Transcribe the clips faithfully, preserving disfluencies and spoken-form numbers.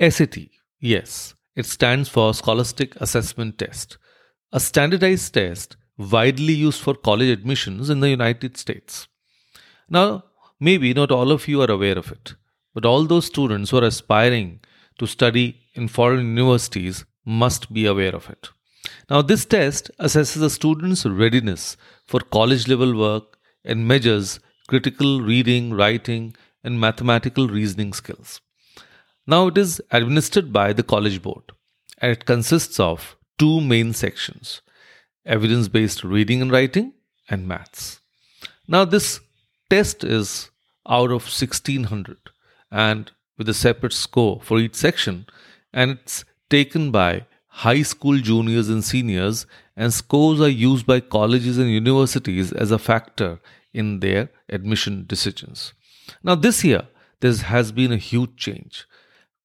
S A T, yes, it stands for Scholastic Assessment Test, a standardized test widely used for college admissions in the United States. Now, maybe not all of you are aware of it, but all those students who are aspiring to study in foreign universities must be aware of it. Now, this test assesses a student's readiness for college-level work and measures critical reading, writing, and mathematical reasoning skills. Now, it is administered by the College Board, and it consists of two main sections: evidence-based reading and writing, and maths. Now, this test is out of sixteen hundred, and with a separate score for each section, and it's taken by high school juniors and seniors, and scores are used by colleges and universities as a factor in their admission decisions. Now, this year, there has been a huge change.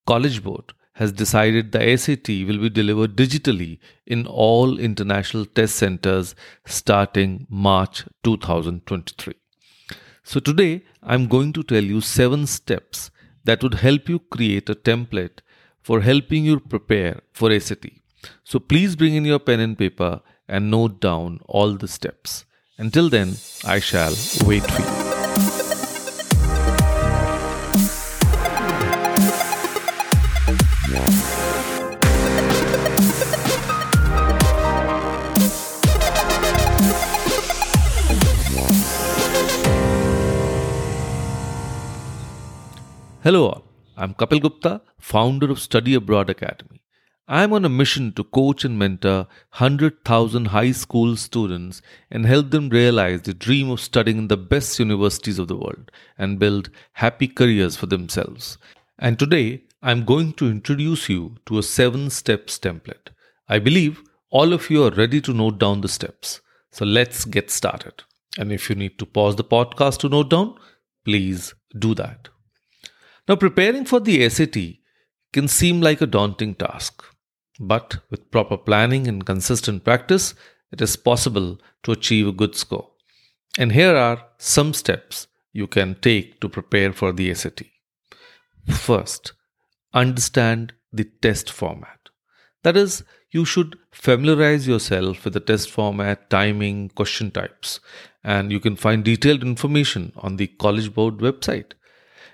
College Board has decided the S A T will be delivered digitally in all international test centers starting March twenty twenty-three. So today, I'm going to tell you seven steps that would help you create a template for helping you prepare for S A T. So please bring in your pen and paper and note down all the steps. Until then, I shall wait for you. Hello all. I'm Kapil Gupta, founder of Study Abroad Academy. I'm on a mission to coach and mentor one hundred thousand high school students and help them realize the dream of studying in the best universities of the world and build happy careers for themselves. And today, I'm going to introduce you to a seven steps template. I believe all of you are ready to note down the steps. So let's get started. And if you need to pause the podcast to note down, please do that. Now, preparing for the S A T can seem like a daunting task, but with proper planning and consistent practice, it is possible to achieve a good score. And here are some steps you can take to prepare for the S A T. First, understand the test format. That is, you should familiarize yourself with the test format, timing, question types, and you can find detailed information on the College Board website.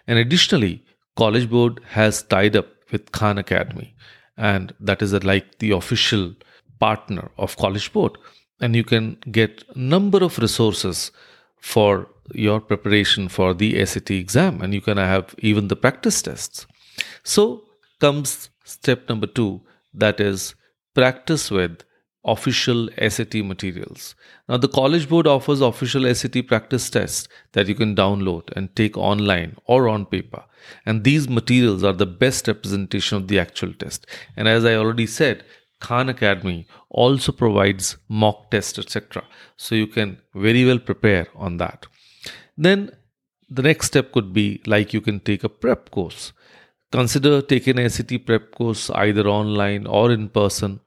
And additionally, College Board has tied up with Khan Academy, and that is like the official partner of College Board. And you can get a number of resources for your preparation for the S A T exam, and you can have even the practice tests. So comes step number two, that is practice with official S A T materials. Now, the College Board offers official S A T practice tests that you can download and take online or on paper. And these materials are the best representation of the actual test. And as I already said, Khan Academy also provides mock tests, et cetera. So you can very well prepare on that. Then the next step could be like you can take a prep course. Consider taking an S A T prep course either online or in person.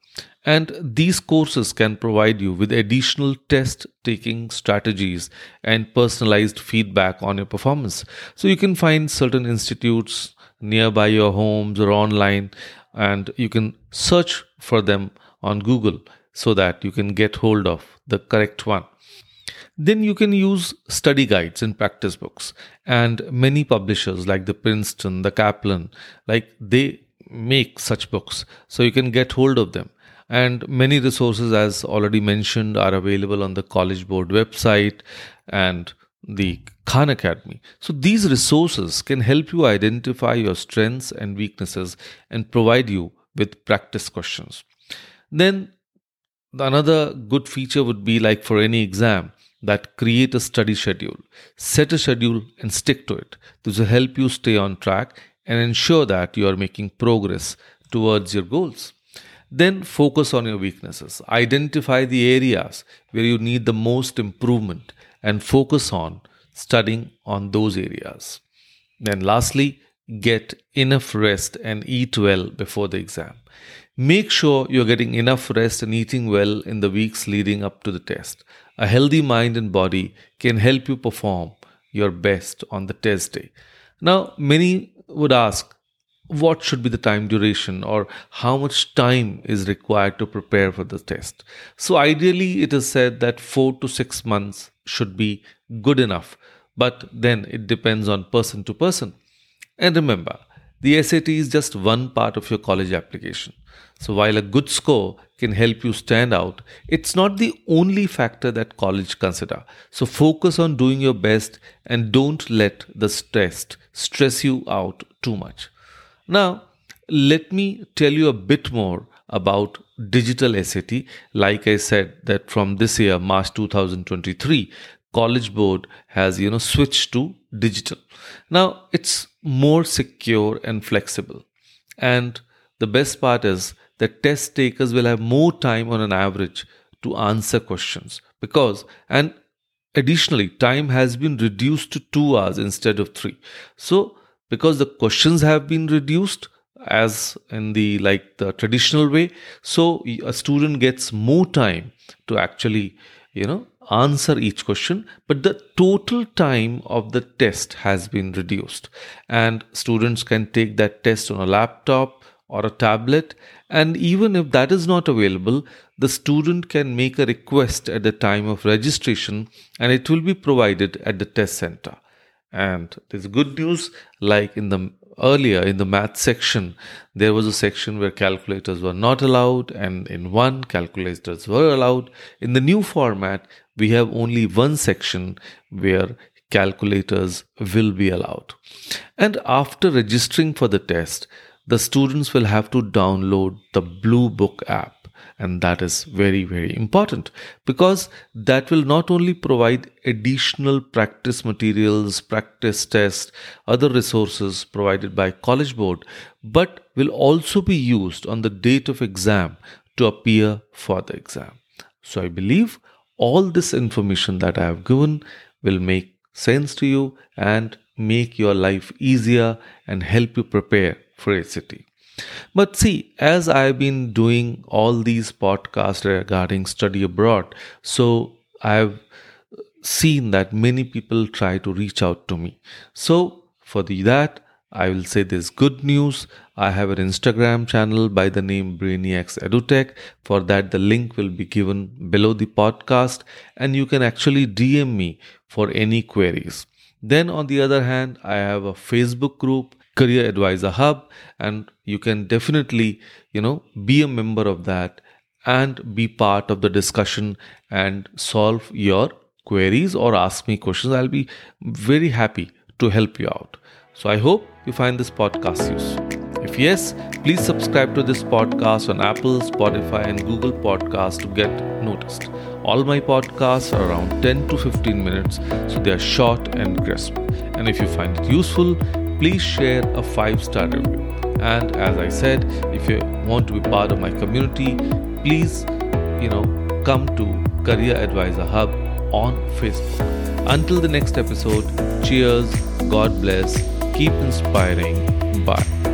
And these courses can provide you with additional test-taking strategies and personalized feedback on your performance. So you can find certain institutes nearby your homes or online, and you can search for them on Google so that you can get hold of the correct one. Then you can use study guides and practice books. And many publishers like the Princeton, the Kaplan, like they make such books. So you can get hold of them. And many resources, as already mentioned, are available on the College Board website and the Khan Academy. So these resources can help you identify your strengths and weaknesses and provide you with practice questions. Then another good feature would be, like for any exam, that create a study schedule. Set a schedule and stick to it. This will help you stay on track and ensure that you are making progress towards your goals. Then focus on your weaknesses. Identify the areas where you need the most improvement and focus on studying on those areas. Then lastly, get enough rest and eat well before the exam. Make sure you're getting enough rest and eating well in the weeks leading up to the test. A healthy mind and body can help you perform your best on the test day. Now, many would ask, what should be the time duration or how much time is required to prepare for the test. So ideally, it is said that four to six months should be good enough, but then it depends on person to person. And remember, the S A T is just one part of your college application. So while a good score can help you stand out, it's not the only factor that college consider. So focus on doing your best and don't let the test stress you out too much. Now, let me tell you a bit more about digital S A T. Like I said, that from this year, March twenty twenty-three, College Board has, you know, switched to digital. Now, it's more secure and flexible. And the best part is that test takers will have more time on an average to answer questions because, and additionally, time has been reduced to two hours instead of three. So, because the questions have been reduced as in the like the traditional way, so a student gets more time to actually, you know, answer each question, but the total time of the test has been reduced. And students can take that test on a laptop or a tablet, and even if that is not available, the student can make a request at the time of registration and it will be provided at the test center. And there's good news, like in the earlier in the math section, there was a section where calculators were not allowed, and in one, calculators were allowed. In the new format, we have only one section where calculators will be allowed. And after registering for the test, the students will have to download the Blue Book app. And that is very, very important because that will not only provide additional practice materials, practice tests, other resources provided by College Board, but will also be used on the date of exam to appear for the exam. So I believe all this information that I have given will make sense to you and make your life easier and help you prepare for S A T. But see, as I've been doing all these podcasts regarding study abroad, so I've seen that many people try to reach out to me. So for the, that, I will say this good news. I have an Instagram channel by the name Brainiacs Edutech. For that, the link will be given below the podcast, and you can actually D M me for any queries. Then on the other hand, I have a Facebook group, Career Advisor Hub, and you can definitely, you know, be a member of that and be part of the discussion and solve your queries or ask me questions. I'll be very happy to help you out. So I hope you find this podcast useful. If yes, please subscribe to this podcast on Apple, Spotify, and Google Podcasts to get noticed. All my podcasts are around ten to fifteen minutes, so they are short and crisp. And if you find it useful, please share a five-star review. And as I said, if you want to be part of my community, please, you know, come to Career Advisor Hub on Facebook. Until the next episode, cheers, God bless, keep inspiring, bye.